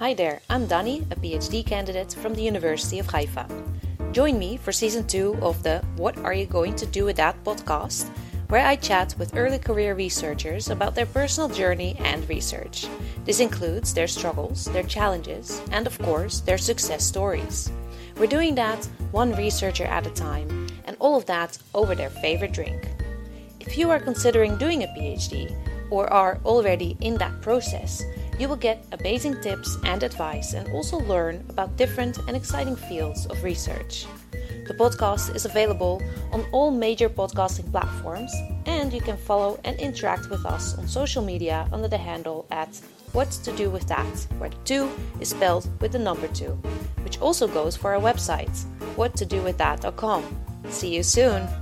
Hi there, I'm Dani, a PhD candidate from the University of Haifa. Join me for Season 2 of the What Are You Going to Do With That podcast, where I chat with early career researchers about their personal journey and research. This includes their struggles, their challenges, and of course, their success stories. We're doing that one researcher at a time, and all of that over their favorite drink. If you are considering doing a PhD, or are already in that process, you will get amazing tips and advice and also learn about different and exciting fields of research. The podcast is available on all major podcasting platforms, and you can follow and interact with us on social media under the handle at @whatstodowiththat, where 2 is spelled with the number 2, which also goes for our website, whattodowiththat.com. See you soon!